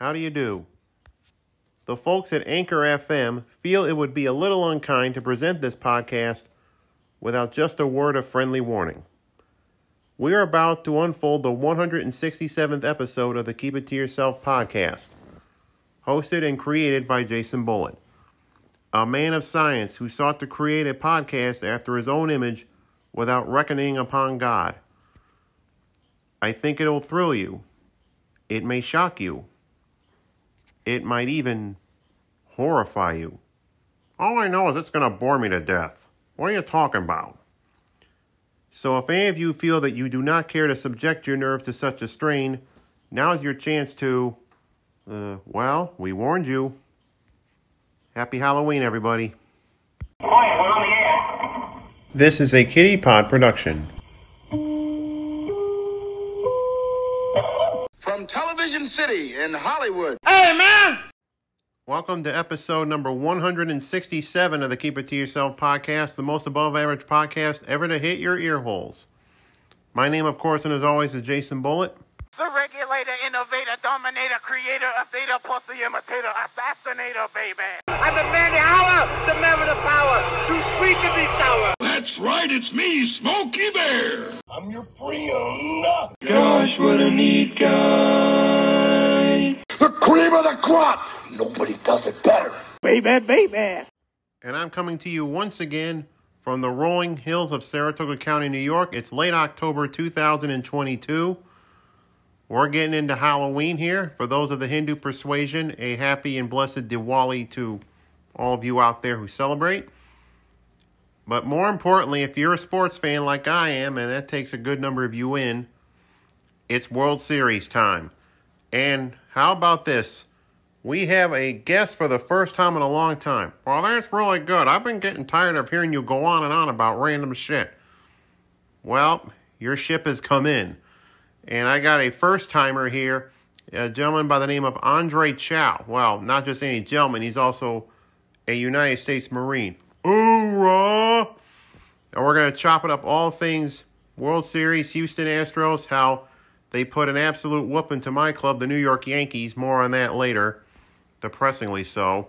How do you do? The folks at Anchor FM feel it would be a little unkind to present this podcast without just a word of friendly warning. We are about to unfold the 167th episode of the Keep It to Yourself podcast, hosted and created by Jason Bullitt, a man of science who sought to create a podcast after his own image without reckoning upon God. I think it'll thrill you. It may shock you. It might even horrify you. All I know is it's going to bore me to death. What are you talking about? So if any of you feel that you do not care to subject your nerves to such a strain, now's your chance to, we warned you. Happy Halloween, everybody. Quiet, we're on the air. This is a Kitty Pod production. From Television City in Hollywood. Hey, man! Welcome to episode number 167 of the Keep It to Yourself podcast, the most above-average podcast ever to hit your ear holes. My name, of course, and as always, is Jason Bullitt. The regulator, innovator, dominator, creator, updater, pussy, imitator, assassinator, baby. I demand the hour, demand the power, too sweet to be sour. That's right, it's me, Smokey Bear. I'm your friend. Gosh, what a neat guy. The cream of the crop. Nobody does it better. Baby, baby. And I'm coming to you once again from the rolling hills of Saratoga County, New York. It's late October 2022. We're getting into Halloween here. For those of the Hindu persuasion, a happy and blessed Diwali to all of you out there who celebrate. But more importantly, if you're a sports fan like I am, and that takes a good number of you in, it's World Series time. And how about this? We have a guest for the first time in a long time. Well, that's really good. I've been getting tired of hearing you go on and on about random shit. Well, your ship has come in. And I got a first-timer here, a gentleman by the name of Andre Chow. Well, not just any gentleman. He's also a United States Marine. Hoorah! And we're going to chop it up all things World Series, Houston Astros, how they put an absolute whooping to my club, the New York Yankees. More on that later, depressingly so.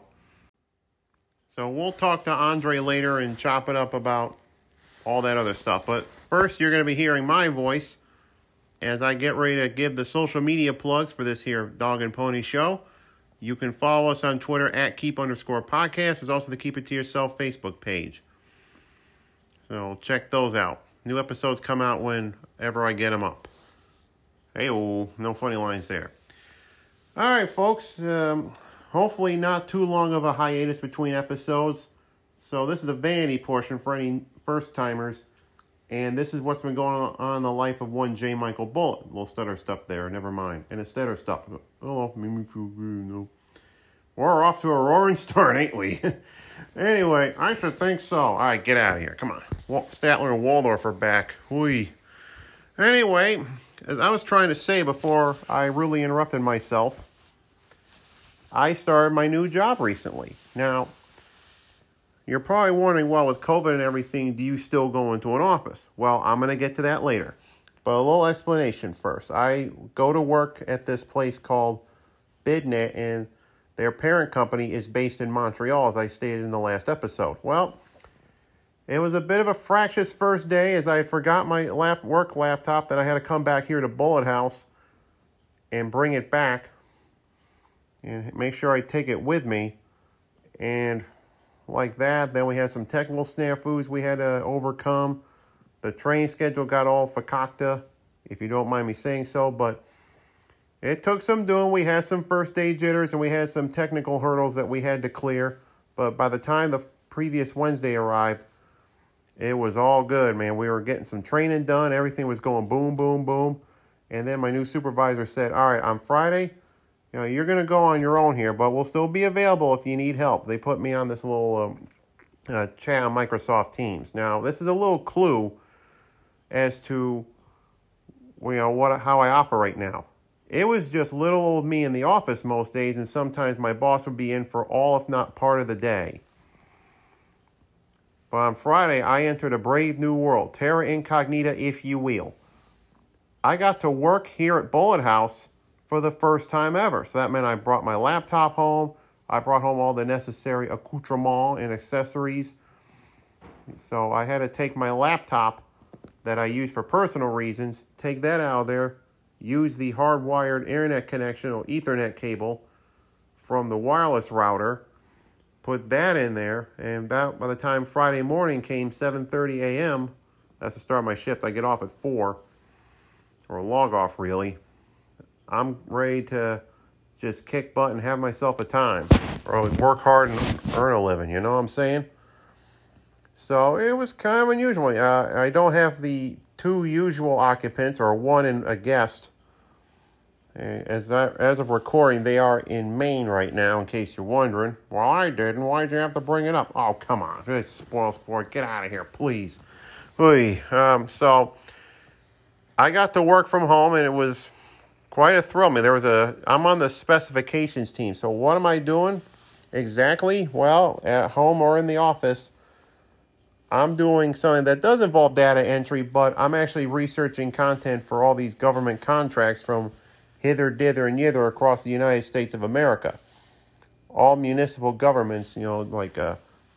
So we'll talk to Andre later and chop it up about all that other stuff. But first, you're going to be hearing my voice as I get ready to give the social media plugs for this here Dog and Pony show. You can follow us on Twitter at Keep_Podcast. There's also the Keep It to Yourself Facebook page. So check those out. New episodes come out whenever I get them up. Hey-oh, no funny lines there. All right, folks. Hopefully not too long of a hiatus between episodes. So this is the vanity portion for any first-timers. And this is what's been going on in the life of one J. Michael Bullitt. A little stutter stuff there, never mind. And a stutter stuff. Oh, made me feel good, no. We're off to a roaring start, ain't we? Anyway, I should think so. All right, get out of here. Come on. Statler and Waldorf are back. Whee. Anyway, as I was trying to say before I really interrupted myself, I started my new job recently. Now, you're probably wondering, well, with COVID and everything, do you still go into an office? Well, I'm going to get to that later. But a little explanation first. I go to work at this place called BidNet, and their parent company is based in Montreal, as I stated in the last episode. Well, it was a bit of a fractious first day as I forgot my work laptop that I had to come back here to Bullitt House and bring it back and make sure I take it with me. And like that, then we had some technical snafus we had to overcome. The train schedule got all fakakta, if you don't mind me saying so, but it took some doing. We had some first day jitters and we had some technical hurdles that we had to clear. But by the time the previous Wednesday arrived, it was all good, man. We were getting some training done. Everything was going boom, boom, boom. And then my new supervisor said, all right, on Friday, you know, you're going to go on your own here, but we'll still be available if you need help. They put me on this little chat on Microsoft Teams. Now, this is a little clue as to, you know, how I operate now. It was just little old me in the office most days, and sometimes my boss would be in for all, if not part of the day. But on Friday, I entered a brave new world, terra incognita, if you will. I got to work here at Bullitt House for the first time ever. So that meant I brought my laptop home. I brought home all the necessary accoutrements and accessories. So I had to take my laptop that I use for personal reasons, take that out of there, use the hardwired internet connection or Ethernet cable from the wireless router, put that in there, and about by the time Friday morning came, 7:30 a.m., that's the start of my shift, I get off at 4, or log off really, I'm ready to just kick butt and have myself a time, or work hard and earn a living, you know what I'm saying? So it was kind of unusual. I don't have the two usual occupants, or one and a guest. As of recording, they are in Maine right now, in case you're wondering. Well, I didn't. Why'd you have to bring it up? Oh, come on. This spoil sport. Get out of here, please. So I got to work from home, and it was quite a thrill. I'm on the specifications team. So what am I doing exactly? Well, at home or in the office, I'm doing something that does involve data entry, but I'm actually researching content for all these government contracts from hither, dither, and yither across the United States of America. All municipal governments, like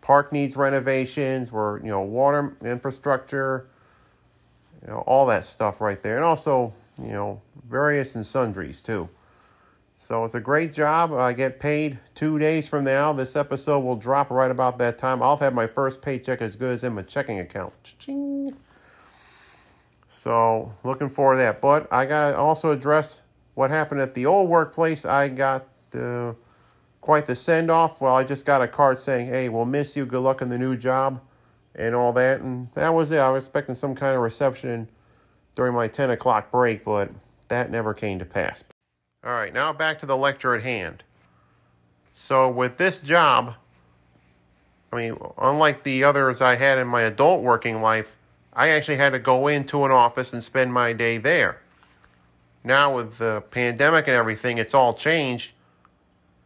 park needs renovations, or, water infrastructure, all that stuff right there. And also, various and sundries too. So it's a great job. I get paid 2 days from now. This episode will drop right about that time. I'll have my first paycheck as good as in my checking account. Cha-ching. So looking forward to that. But I got to also address what happened at the old workplace. I got quite the send-off. Well, I just got a card saying, hey, we'll miss you. Good luck in the new job and all that. And that was it. I was expecting some kind of reception during my 10 o'clock break, but that never came to pass. All right, now back to the lecture at hand. So with this job, unlike the others I had in my adult working life, I actually had to go into an office and spend my day there. Now with the pandemic and everything, it's all changed.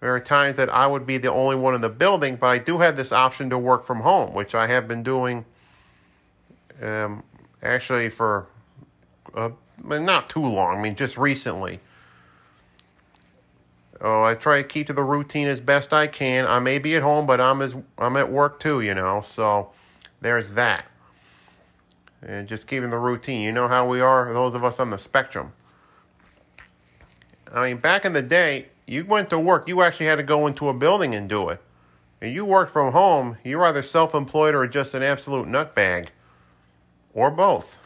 There are times that I would be the only one in the building, but I do have this option to work from home, which I have been doing actually for not too long, just recently. Oh, I try to keep to the routine as best I can. I may be at home, but I'm at work too, So there's that. And just keeping the routine. You know how we are, those of us on the spectrum. Back in the day, you went to work. You actually had to go into a building and do it. And you worked from home. You're either self-employed or just an absolute nutbag. Or both.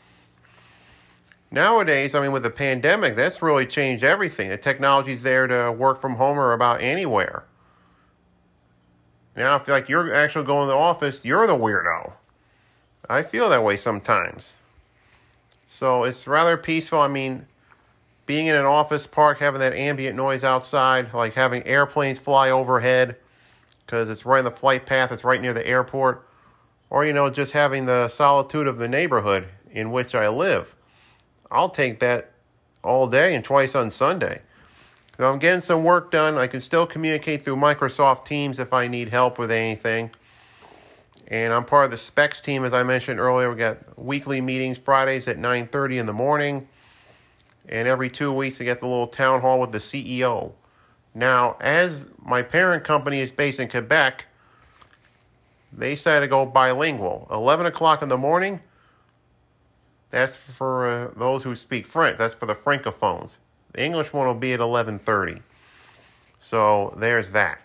Nowadays, with the pandemic, that's really changed everything. The technology's there to work from home or about anywhere. Now, I feel like you're actually going to the office, you're the weirdo. I feel that way sometimes. So it's rather peaceful. Being in an office park, having that ambient noise outside, like having airplanes fly overhead, because it's right in the flight path, it's right near the airport. Or, just having the solitude of the neighborhood in which I live. I'll take that all day and twice on Sunday. So I'm getting some work done. I can still communicate through Microsoft Teams if I need help with anything. And I'm part of the specs team, as I mentioned earlier. We got weekly meetings Fridays at 9:30 in the morning. And every 2 weeks, I get the little town hall with the CEO. Now, as my parent company is based in Quebec, they decided to go bilingual. 11 o'clock in the morning. That's for those who speak French. That's for the Francophones. The English one will be at 11:30. So there's that.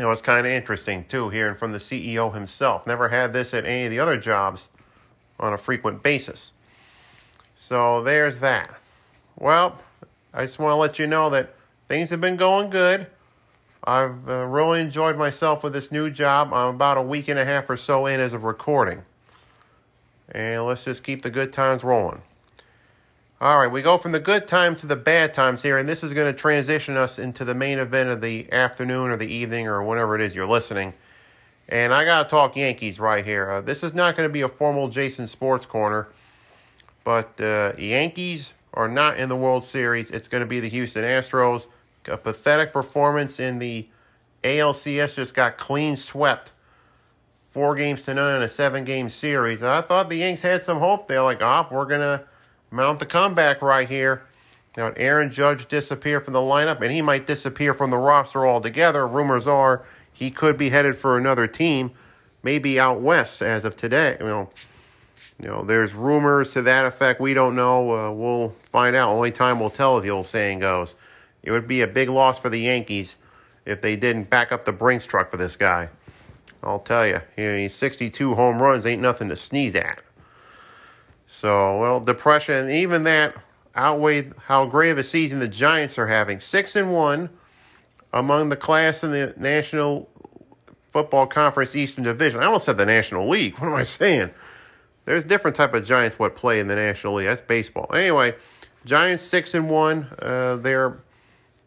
It was kind of interesting, too, hearing from the CEO himself. Never had this at any of the other jobs on a frequent basis. So there's that. Well, I just want to let you know that things have been going good. I've really enjoyed myself with this new job. I'm about a week and a half or so in as of recording. And let's just keep the good times rolling. All right, we go from the good times to the bad times here. And this is going to transition us into the main event of the afternoon or the evening or whenever it is you're listening. And I got to talk Yankees right here. This is not going to be a formal Jason Sports Corner. But the Yankees are not in the World Series. It's going to be the Houston Astros. A pathetic performance in the ALCS. Just got clean swept. 4-0 in a 7-game series. And I thought the Yanks had some hope. They're like, we're going to mount the comeback right here. Now, an Aaron Judge disappeared from the lineup, and he might disappear from the roster altogether. Rumors are he could be headed for another team, maybe out west as of today. You know, there's rumors to that effect. We don't know. We'll find out. Only time will tell, as the old saying goes. It would be a big loss for the Yankees if they didn't back up the Brinks truck for this guy. I'll tell you, he's 62 home runs ain't nothing to sneeze at. So, well, depression, even that outweighed how great of a season the Giants are having. 6-1 among the class in the National Football Conference Eastern Division. I almost said the National League. What am I saying? There's different type of Giants what play in the National League. That's baseball. Anyway, Giants 6-1. They're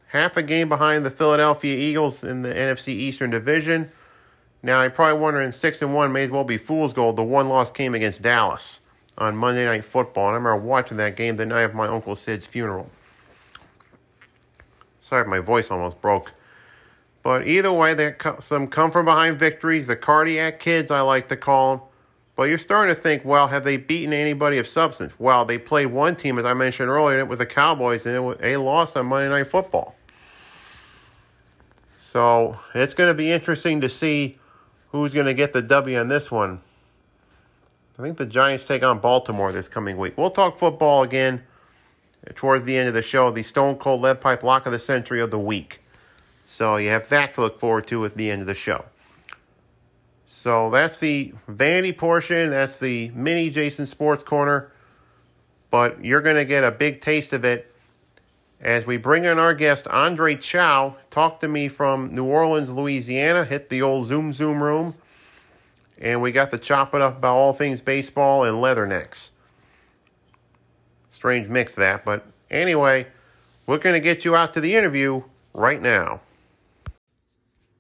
half a game behind the Philadelphia Eagles in the NFC Eastern Division. Now, you're probably wondering, 6-1 may as well be fool's gold. The one loss came against Dallas on Monday Night Football. And I remember watching that game the night of my Uncle Sid's funeral. Sorry, my voice almost broke. But either way, there some come-from-behind victories. The cardiac kids, I like to call them. But you're starting to think, well, have they beaten anybody of substance? Well, they played one team, as I mentioned earlier, with the Cowboys, and they lost on Monday Night Football. So it's going to be interesting to see who's going to get the W on this one. I think the Giants take on Baltimore this coming week. We'll talk football again towards the end of the show, the Stone Cold Lead Pipe Lock of the Century of the Week. So you have that to look forward to at the end of the show. So that's the vanity portion. That's the mini Jason Sports Corner. But you're going to get a big taste of it as we bring in our guest, Andre Chow. Talk to me from New Orleans, Louisiana. Hit the old Zoom room. And we got to chop it up about all things baseball and leathernecks. Strange mix that. But anyway, we're going to get you out to the interview right now.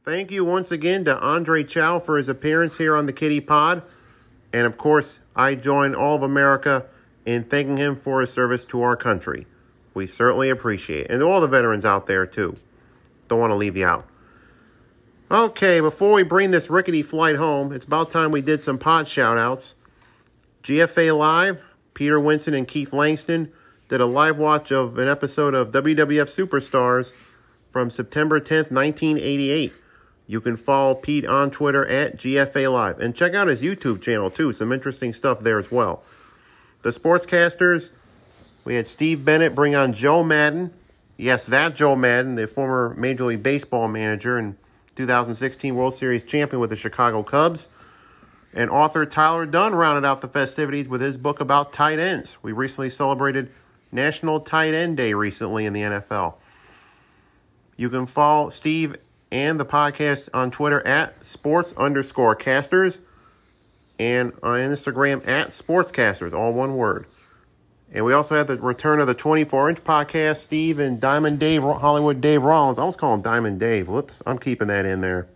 Thank you once again to Andre Chow for his appearance here on the Kitty Pod. And, of course, I join all of America in thanking him for his service to our country. We certainly appreciate it. And all the veterans out there, too. Don't want to leave you out. Okay, before we bring this rickety flight home, it's about time we did some pod shout-outs. GFA Live, Peter Winston and Keith Langston did a live watch of an episode of WWF Superstars from September 10th, 1988. You can follow Pete on Twitter at GFA Live. And check out his YouTube channel, too. Some interesting stuff there as well. The Sportscasters, we had Steve Bennett bring on Joe Madden. Yes, that Joe Madden, the former Major League Baseball manager and 2016 World Series champion with the Chicago Cubs. And author Tyler Dunn rounded out the festivities with his book about tight ends. We recently celebrated National Tight End Day recently in the NFL. You can follow Steve and the podcast on Twitter at sports_casters and on Instagram at sportscasters, all one word. And we also have the return of the 24-inch podcast, Steve and Diamond Dave, Hollywood Dave Rollins. I almost call him Diamond Dave. Whoops, I'm keeping that in there.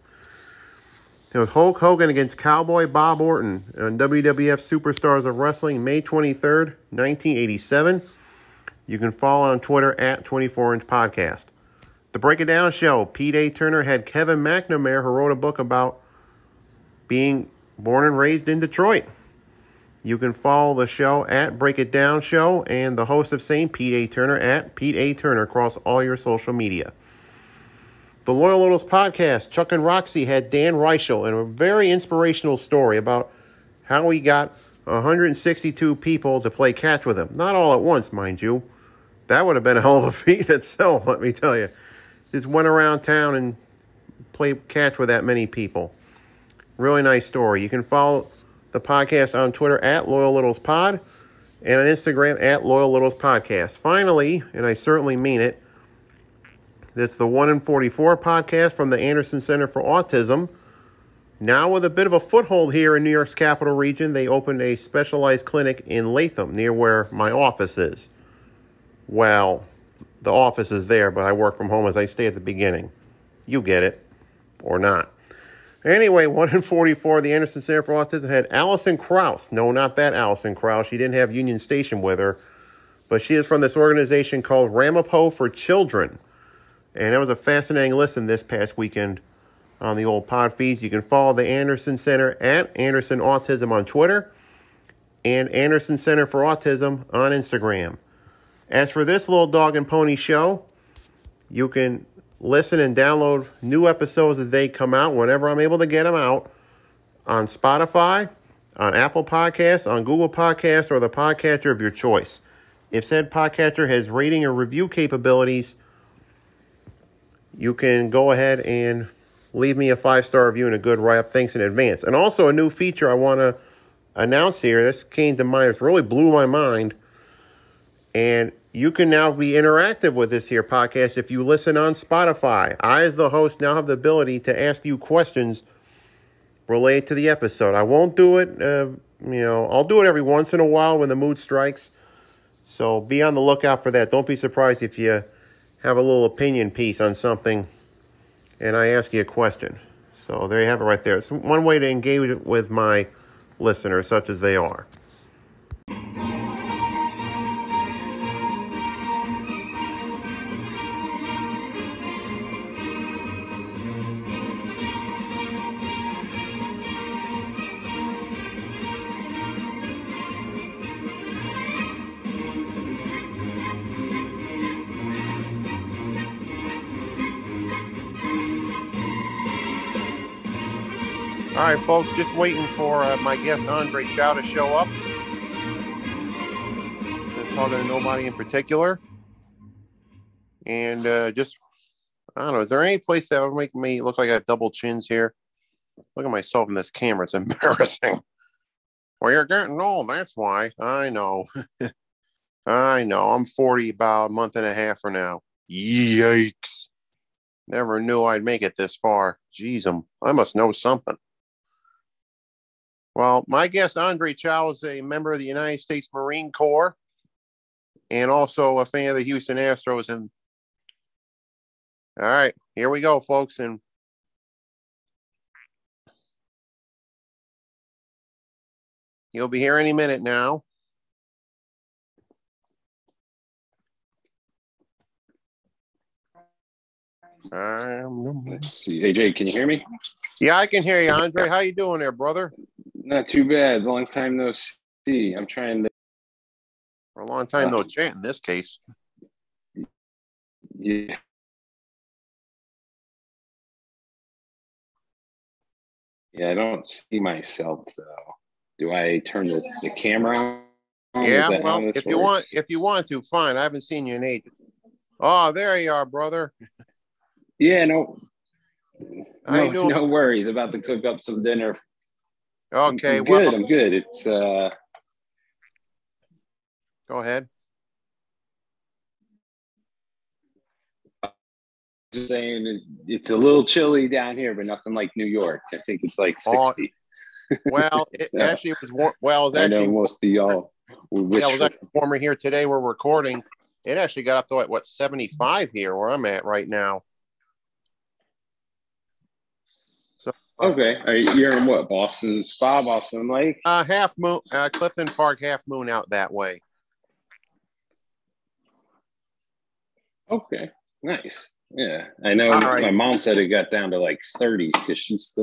It was Hulk Hogan against Cowboy Bob Orton on WWF Superstars of Wrestling, May 23rd, 1987. You can follow on Twitter at 24-inch podcast. The Break It Down Show, Pete A. Turner had Kevin McNamara, who wrote a book about being born and raised in Detroit. You can follow the show at Break It Down Show and the host of same, Pete A. Turner, at Pete A. Turner across all your social media. The Loyal Lotus Podcast, Chuck and Roxy had Dan Reichel and a very inspirational story about how he got 162 people to play catch with him. Not all at once, mind you. That would have been a hell of a feat itself, let me tell you. Just went around town and played catch with that many people. Really nice story. You can follow the podcast on Twitter at Loyal Littles Pod and on Instagram at Loyal Littles Podcast. Finally, and I certainly mean it, that's the 1 in 44 podcast from the Anderson Center for Autism. Now with a bit of a foothold here in New York's capital region, they opened a specialized clinic in Latham near where my office is. Well, the office is there, but I work from home as I stay at the beginning. You get it. Or not. Anyway, 1 in 44, the Anderson Center for Autism had Allison Krauss. No, not that Allison Krauss. She didn't have Union Station with her. But she is from this organization called Ramapo for Children. And that was a fascinating listen this past weekend on the old pod feeds. You can follow the Anderson Center at Anderson Autism on Twitter and Anderson Center for Autism on Instagram. As for this little dog and pony show, you can listen and download new episodes as they come out whenever I'm able to get them out on Spotify, on Apple Podcasts, on Google Podcasts, or the podcatcher of your choice. If said podcatcher has rating or review capabilities, you can go ahead and leave me a 5-star review and a good write-up. Thanks in advance. And also a new feature I want to announce here. This came to mind. It really blew my mind. And you can now be interactive with this here podcast if you listen on Spotify. I, as the host, now have the ability to ask you questions related to the episode. I won't do it, I'll do it every once in a while when the mood strikes. So be on the lookout for that. Don't be surprised if you have a little opinion piece on something and I ask you a question. So there you have it right there. It's one way to engage with my listeners, such as they are. All right, folks, just waiting for my guest, Andre Chow, to show up. Just talking to nobody in particular. And I don't know, is there any place that would make me look like I have double chins here? Look at myself in this camera. It's embarrassing. Well, you're getting old. That's why. I know. I know. I'm 40, about a month and a half from now. Yikes. Never knew I'd make it this far. Jeez, I must know something. Well, my guest, Andre Chow, is a member of the United States Marine Corps and also a fan of the Houston Astros. And all right, here we go, folks. And he'll be here any minute now. Let's see. AJ, can you hear me? Yeah, I can hear you, Andre. How you doing there, brother? Not too bad. Long time no see. I'm trying to... For a long time no chat in this case. Yeah. Yeah, I don't see myself, though. Do I turn the camera on? Yeah, well, if you want to, fine. I haven't seen you in ages. Oh, there you are, brother. Yeah, no worries. About to cook up some dinner. Okay, I'm good. It's go ahead. Just saying, it's a little chilly down here, but nothing like New York. I think it's like 60. Well, it actually was warm. Well, it's actually, I know most of y'all. It was actually warmer here today. We're recording. It actually got up to 75 here, where I'm at right now. Okay, you're in what, Boston Spa, Boston Lake? Half Moon, Clifton Park, Half Moon out that way. Okay, nice. Yeah, I know. Right. My mom said it got down to like 30 because she's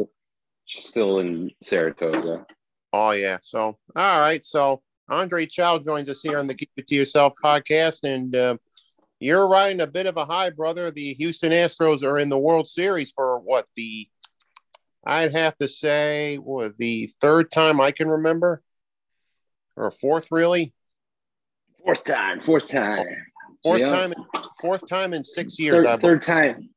still in Saratoga. Oh yeah. So all right. So Andre Chow joins us here on the Keep It to Yourself podcast, and you're riding a bit of a high, brother. The Houston Astros are in the World Series for I'd have to say the third time I can remember, or fourth, really. Fourth time. Fourth time in 6 years. Third time.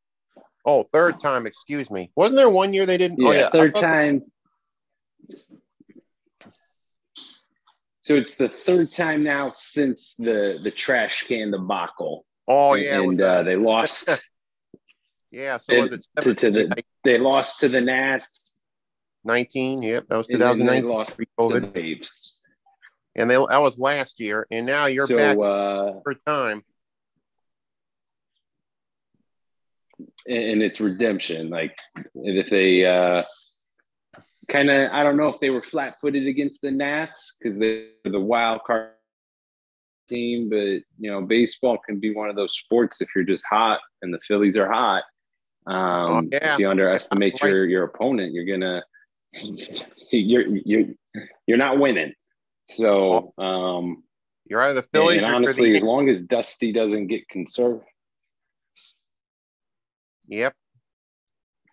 Oh, third time. Excuse me. Wasn't there one year they didn't? Yeah, oh, yeah. Third time. So it's the third time now since the trash can debacle. Oh yeah, and they lost. Yeah, so they lost to the Nats. 19, yep, that was 2019. They lost pre-COVID. To the Braves. And that was last year, and now you're back for time. And it's redemption. Like, if they I don't know if they were flat-footed against the Nats because they're the wild card team, but, baseball can be one of those sports if you're just hot, and the Phillies are hot. If you underestimate your opponent, you're not winning. So You're either the Phillies. And honestly, as long as Dusty doesn't get concerned. Yep.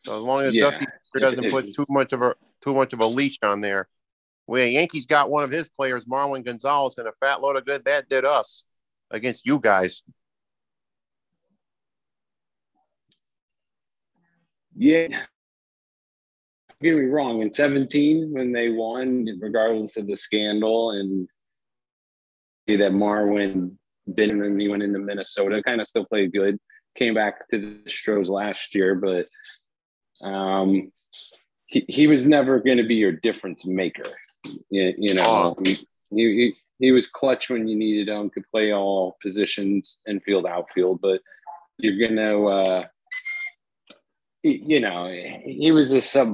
So as long as Dusty doesn't put too much of a leash on there. Well, Yankees got one of his players, Marlon Gonzalez, and a fat load of good. That did us against you guys. Yeah. Don't get me wrong. In 17, when they won, regardless of the scandal, and that Marwin been and he went into Minnesota, kind of still played good. Came back to the Stros last year, but he was never going to be your difference maker. He was clutch when you needed him, could play all positions, infield, outfield, but you're going to, he was a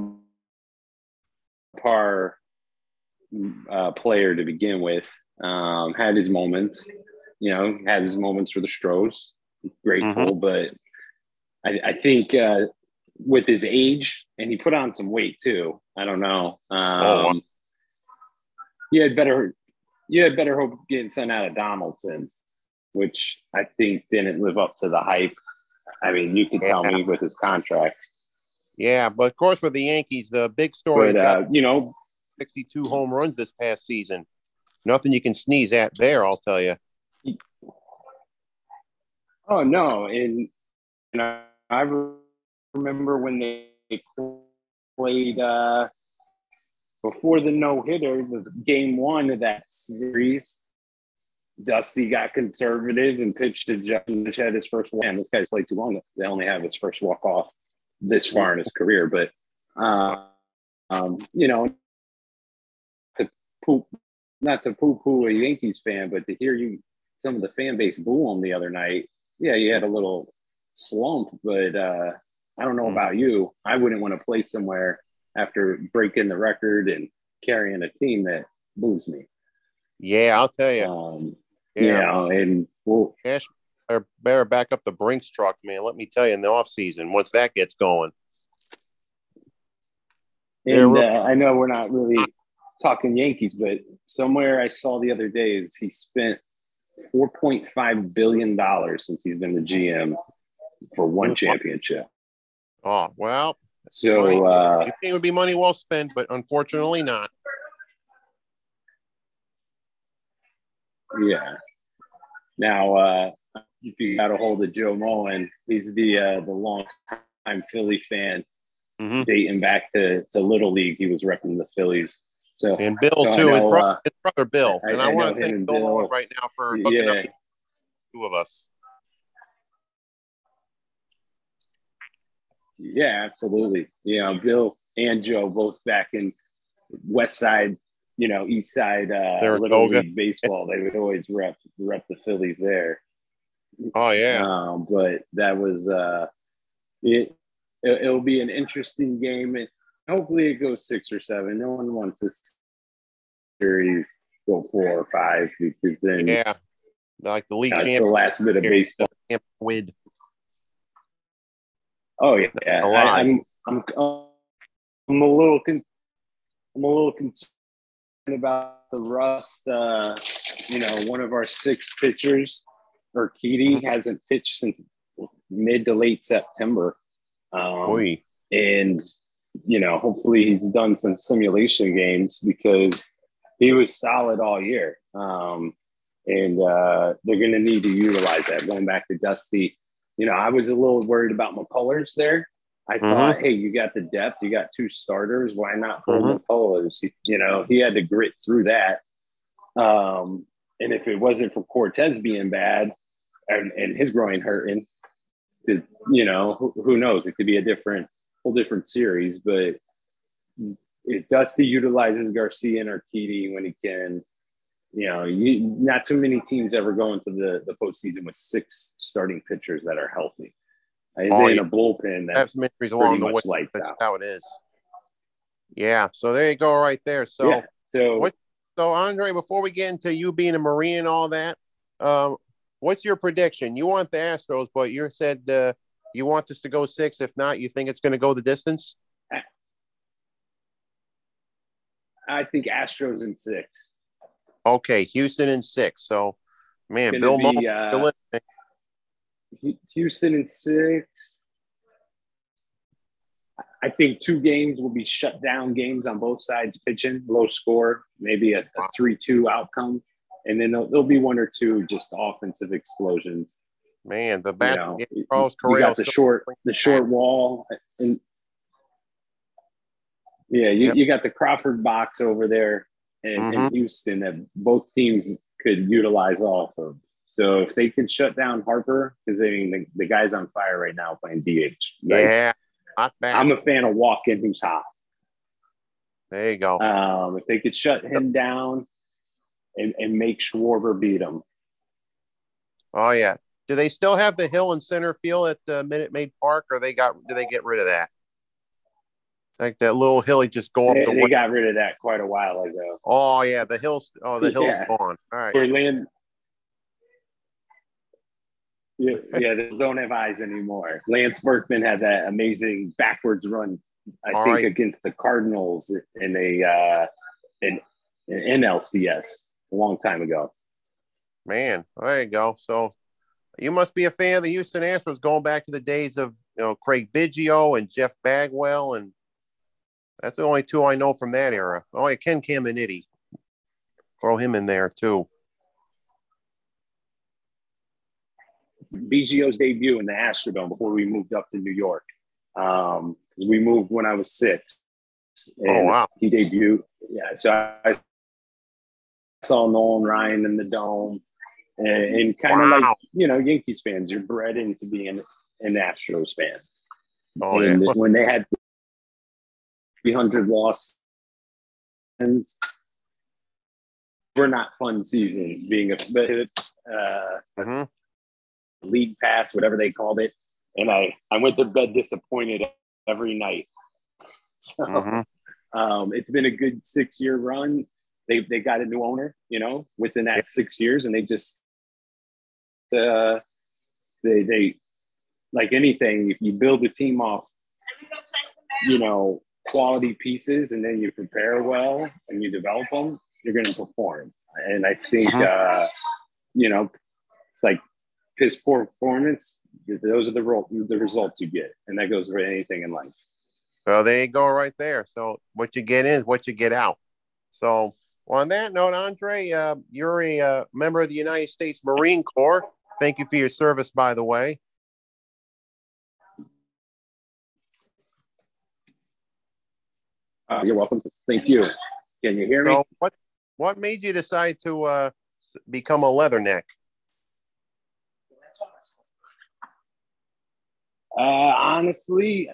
subpar player to begin with. Had his moments, had his moments for the Stros. Grateful, but I think with his age, and he put on some weight too. I don't know. You had better hope getting sent out of Donaldson, which I think didn't live up to the hype. I mean, you can tell me with his contract. Yeah, but of course with the Yankees, the big story. But, 62 home runs this past season. Nothing you can sneeze at there, I'll tell you. Oh, no. And I remember when they played before the no-hitter, the game one of that series, Dusty got conservative and pitched to Judge, which had his first walk. Man, this guy's played too long. They only have his first walk-off this far in his career. But, not to poo-poo a Yankees fan, but to hear some of the fan base boo on the other night, yeah, you had a little slump, but I don't know about you. I wouldn't want to play somewhere after breaking the record and carrying a team that boos me. Yeah, I'll tell you. Cash better back up the Brinks truck, man. Let me tell you, in the offseason, once that gets going. And I know we're not really talking Yankees, but somewhere I saw the other day is he spent $4.5 billion since he's been the GM for one championship. Oh, well. So I think it would be money well spent, but unfortunately not. Yeah. Now, if you got a hold of Joe Mullen, he's the long-time Philly fan, dating back to Little League. He was repping the Phillies. So, and Bill, too. His brother, Bill. And I want to thank Bill right now for hooking up the two of us. Yeah, absolutely. Bill and Joe both back in West Side, East Side, Little League baseball. They would always rep the Phillies there. Oh, yeah. But that was it'll be an interesting game. Hopefully it goes 6 or 7. No one wants this series go 4 or 5 because then like the league champion, the last bit of baseball. Oh yeah, I'm a little concerned about the rust. One of our 6 pitchers, Urquidy, hasn't pitched since mid to late September, and. Hopefully he's done some simulation games because he was solid all year. And they're going to need to utilize that. Going back to Dusty, I was a little worried about McCullers there. I thought, hey, you got the depth. You got 2 starters. Why not pull McCullers? He had to grit through that. And if it wasn't for Cortez being bad and his groin hurting, who knows? It could be a whole different series, but if Dusty utilizes Garcia and Urquidy when he can, not too many teams ever go into the postseason with 6 starting pitchers that are healthy. In a bullpen that's some injuries along the way. That's how it is. Yeah, so there you go right there. So, so Andre, before we get into you being a Marine and all that, what's your prediction? You want the Astros, but you said you want this to go 6. If not, you think it's going to go the distance? I think Astros in 6. Okay, Houston in six. So, man, Bill Maughan. Houston in six. I think two games will be shut down games on both sides pitching, low score, maybe a 3-2 outcome. And then there'll be one or two just offensive explosions. Man, the bats, Carlos Corral, you got the short wall, and you got the Crawford box over there in Houston that both teams could utilize off of. So if they can shut down Harper, because I mean the guy's on fire right now playing DH. Right? Yeah, not bad. I'm a fan of walking who's hot. There you go. If they could shut him down and make Schwarber beat him. Oh yeah. Do they still have the hill in center field at Minute Maid Park, or do they get rid of that? Like that little hill, he just go up the way. They got rid of that quite a while ago. Oh yeah, the hill's gone. All right. They don't have eyes anymore. Lance Berkman had that amazing backwards run, I think, against the Cardinals in an NLCS a long time ago. Man, there you go. So you must be a fan of the Houston Astros, going back to the days of Craig Biggio and Jeff Bagwell, and that's the only two I know from that era. Oh, yeah, Ken Caminiti. Throw him in there too. Biggio's debut in the Astrodome before we moved up to New York, because we moved when I was six. Oh wow! He debuted. Yeah, so I saw Nolan Ryan in the dome. And kind of like, Yankees fans, you're bred into being an Astros fan. Oh, and when they had 300 losses, were not fun seasons. Being a league pass, whatever they called it, and I went to bed disappointed every night. So it's been a good 6-year run. They got a new owner, within that 6 years, and they just they like anything. If you build a team off, quality pieces, and then you prepare well and you develop them, you're going to perform. And I think it's like piss poor performance. Those are the results you get, and that goes for anything in life. Well, there you go, right there. So what you get is what you get out. So. On that note, Andre, you're a member of the United States Marine Corps. Thank you for your service, by the way. You're welcome. Thank you. Can you hear me? What made you decide to become a leatherneck? Honestly,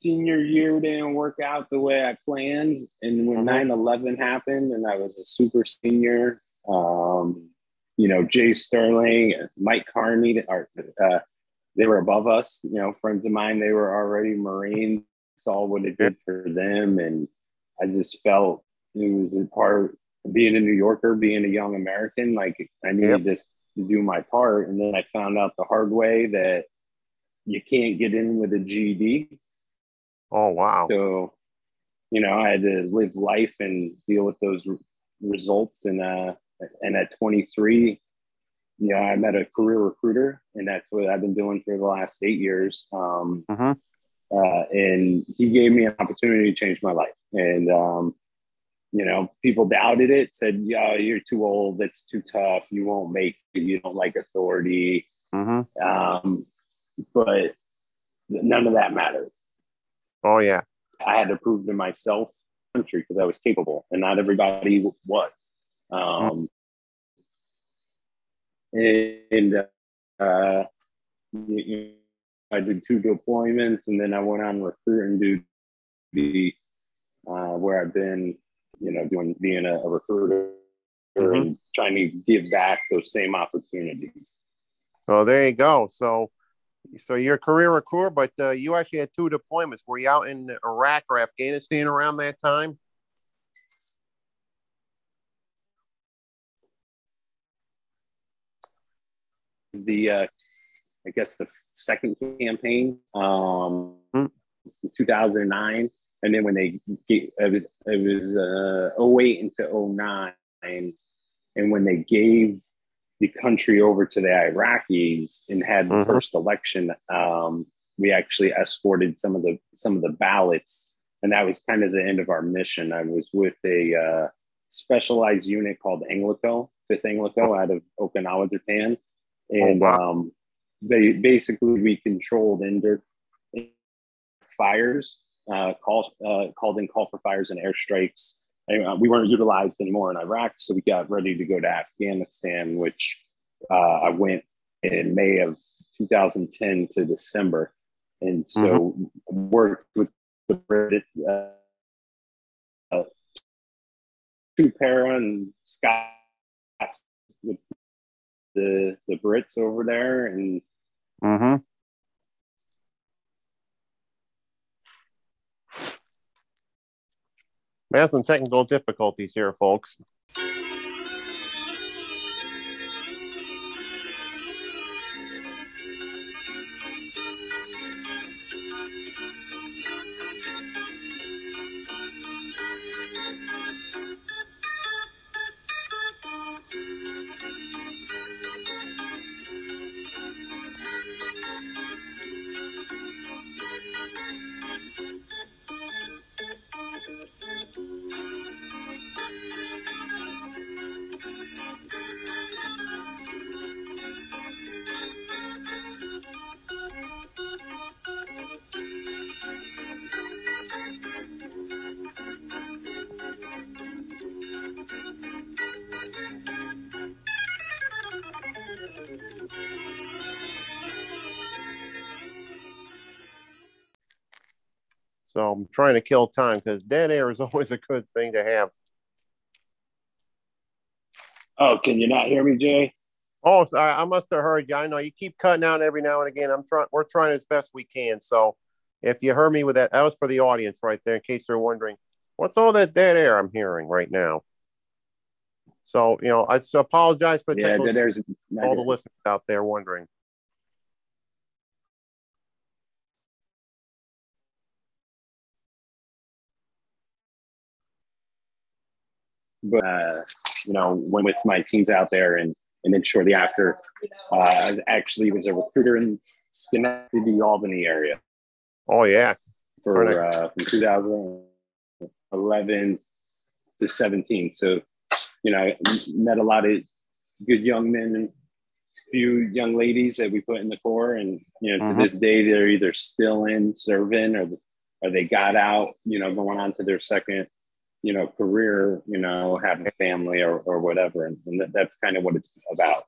senior year didn't work out the way I planned. And when 9/11 happened and I was a super senior, Jay Sterling, Mike Carney, they were above us, friends of mine, they were already Marines, saw what it did for them. And I just felt it was a part of being a New Yorker, being a young American, like I needed this to do my part. And then I found out the hard way that you can't get in with a GED. Oh, wow. So, I had to live life and deal with those results. And at 23, I met a career recruiter, and that's what I've been doing for the last 8 years. And he gave me an opportunity to change my life. And, people doubted it, said, you're too old. That's too tough. You won't make it. You don't like authority. But none of that mattered. Oh, yeah. I had to prove to myself, country, because I was capable, and not everybody was. I did 2 deployments, and then I went on recruiting duty, where I've been, being a recruiter and trying to give back those same opportunities. Oh, there you go. So you're a career recruiter, but you actually had 2 deployments. Were you out in Iraq or Afghanistan around that time? The second campaign, 2009, And then when they get, it was 08 into 09, and when they gave the country over to the Iraqis and had the first election, we actually escorted some of the ballots, and that was kind of the end of our mission. I was with a specialized unit called Anglico, 5th Anglico, out of Okinawa, Japan, and they basically we controlled indoor fires. Called in call for fires and airstrikes. We weren't utilized anymore in Iraq, so we got ready to go to Afghanistan, which I went in May of 2010 to December. And so worked with the British, Tupera and Scott with the Brits over there. And we have some technical difficulties here, folks. So I'm trying to kill time because dead air is always a good thing to have. Oh, can you not hear me, Jay? Oh, sorry. I must have heard you. I know you keep cutting out every now and again. We're trying as best we can. So if you heard me with that, that was for the audience right there in case they're wondering, what's all that dead air I'm hearing right now? So, you know, I just apologize for all the listeners out there wondering. But, you know, went with my teams out there and then shortly after, I was a recruiter in Schenectady, Albany area. Oh, yeah. For from 2011 to 17. So, you know, I met a lot of good young men and a few young ladies that we put in the Corps. And, you know, to this day, they're either still in serving or they got out, you know, going on to their second, you know, career, you know, having a family or whatever. And that's kind of what it's about.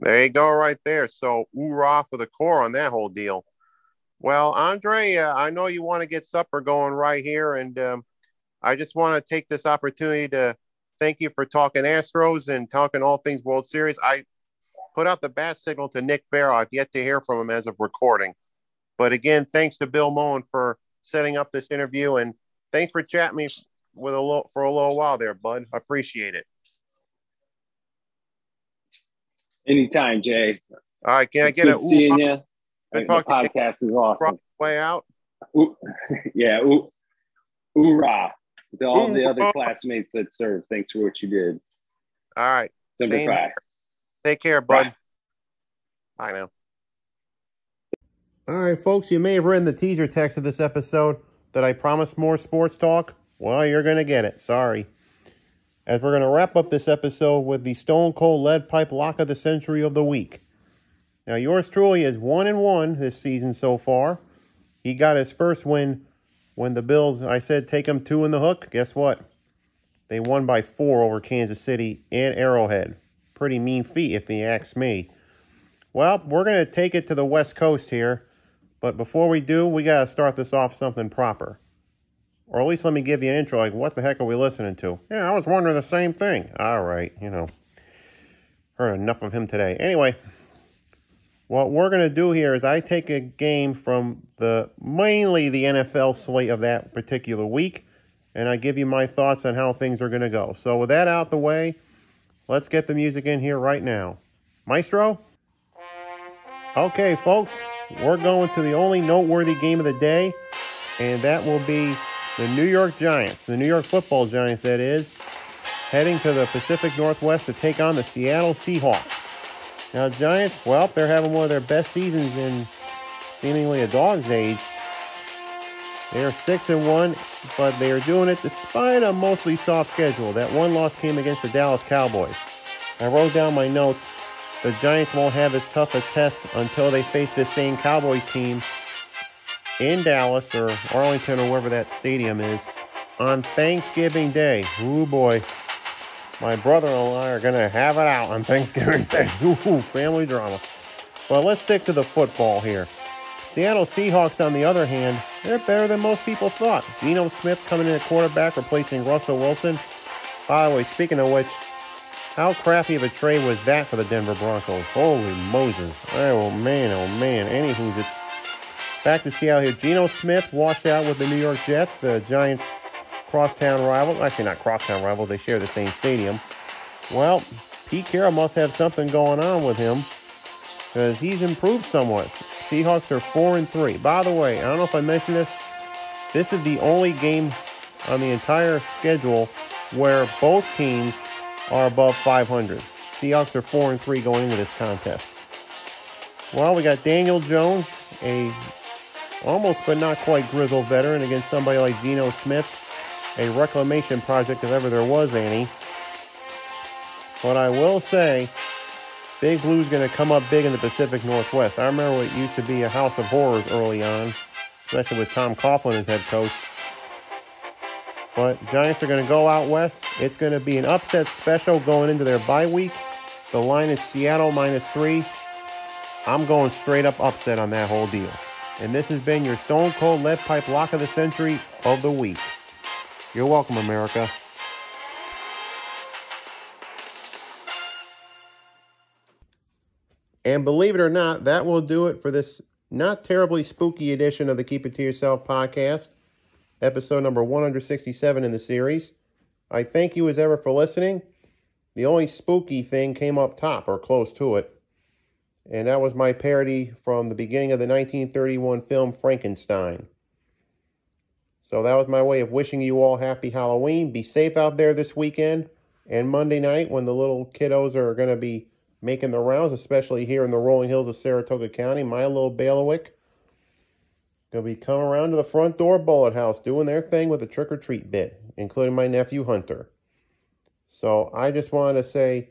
There you go right there. So hoorah for the Corps on that whole deal. Well, Andre, I know you want to get supper going right here. And I just want to take this opportunity to thank you for talking Astros and talking all things World Series. I put out the bat signal to Nick Barrow. I've yet to hear from him as of recording. But again, thanks to Bill Moen for setting up this interview. And thanks for chatting me for a little while there, bud. I appreciate it. Anytime, Jay. All right, can it's I get a seeing you? The podcast is awesome. Way out. Ooh, yeah, hoorah to all the other classmates that served. Thanks for what you did. All right, take care, bud. Bye now. All right, folks. You may have read the teaser text of this episode that I promised more sports talk. Well, you're going to get it. Sorry. As we're going to wrap up this episode with the Stone Cold Lead Pipe Lock of the Century of the Week. Now, yours truly is 1-1 this season so far. He got his first win when the Bills, I said, take them 2 in the hook. Guess what? They won by 4 over Kansas City and Arrowhead. Pretty mean feat, if you ask me. Well, we're going to take it to the West Coast here. But before we do, we got to start this off something proper. Or at least let me give you an intro, like, what the heck are we listening to? Yeah, I was wondering the same thing. All right, you know, heard enough of him today. Anyway, what we're going to do here is I take a game from mainly the NFL slate of that particular week, and I give you my thoughts on how things are going to go. So with that out the way, let's get the music in here right now. Maestro? Okay, folks, we're going to the only noteworthy game of the day, and that will be the New York Giants, the New York Football Giants, that is, heading to the Pacific Northwest to take on the Seattle Seahawks. Now, Giants, well, they're having one of their best seasons in seemingly a dog's age. They are 6-1, but they are doing it despite a mostly soft schedule. That one loss came against the Dallas Cowboys. I wrote down my notes. The Giants won't have as tough a test until they face this same Cowboys team in Dallas or Arlington or wherever that stadium is on Thanksgiving Day. Ooh, boy. My brother-in-law and I are going to have it out on Thanksgiving Day. Ooh, family drama. But let's stick to the football here. Seattle Seahawks, on the other hand, they're better than most people thought. Geno Smith coming in at quarterback, replacing Russell Wilson. By the way, speaking of which, how crappy of a trade was that for the Denver Broncos? Holy Moses. Oh, man, oh, man. Anywho, it's back to Seattle here. Geno Smith washed out with the New York Jets, the Giants' crosstown rival. Actually, not crosstown rivals. They share the same stadium. Well, Pete Carroll must have something going on with him, because he's improved somewhat. Seahawks are 4-3. By the way, I don't know if I mentioned this, this is the only game on the entire schedule where both teams are above 500. Seahawks are 4-3 going into this contest. Well, we got Daniel Jones, a almost but not quite grizzled veteran, against somebody like Geno Smith, a reclamation project if ever there was any. But I will say, Big Blue's going to come up big in the Pacific Northwest. I remember what used to be a house of horrors early on, especially with Tom Coughlin as head coach. But Giants are going to go out west. It's going to be an upset special going into their bye week. The line is Seattle -3. I'm going straight up upset on that whole deal. And this has been your Stone Cold Lead Pipe Lock of the Century of the Week. You're welcome, America. And believe it or not, that will do it for this not terribly spooky edition of the Keep It to Yourself podcast, episode number 167 in the series. I thank you as ever for listening. The only spooky thing came up top, or close to it, and that was my parody from the beginning of the 1931 film Frankenstein. So that was my way of wishing you all happy Halloween. Be safe out there this weekend and Monday night when the little kiddos are going to be making the rounds, especially here in the rolling hills of Saratoga County. My little bailiwick going to be coming around to the front door bullet house, doing their thing with a trick-or-treat bit, including my nephew Hunter. So I just wanted to say,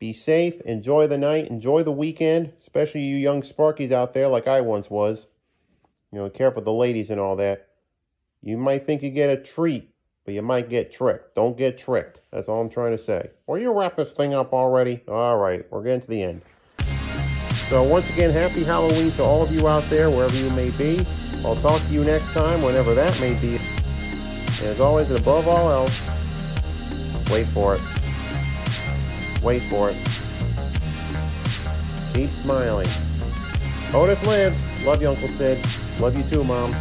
be safe, enjoy the night, enjoy the weekend, especially you young sparkies out there like I once was. You know, careful with the ladies and all that. You might think you get a treat, but you might get tricked. Don't get tricked. That's all I'm trying to say. Or you wrap this thing up already. All right, we're getting to the end. So once again, happy Halloween to all of you out there, wherever you may be. I'll talk to you next time, whenever that may be. And as always, and above all else, wait for it. Wait for it. Keep smiling. Otis lives. Love you, Uncle Sid. Love you too, Mom.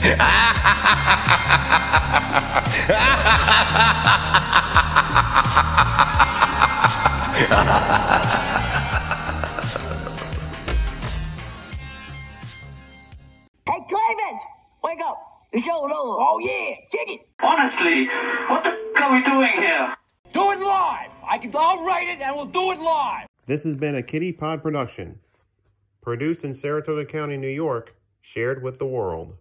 Hey, Cleveland! Wake up! The show's over! Oh yeah! Kick it! Honestly, what the f*** are we doing here? Do it live! I'll write it and we'll do it live! This has been a Kitty Pod production. Produced in Saratoga County, New York. Shared with the world.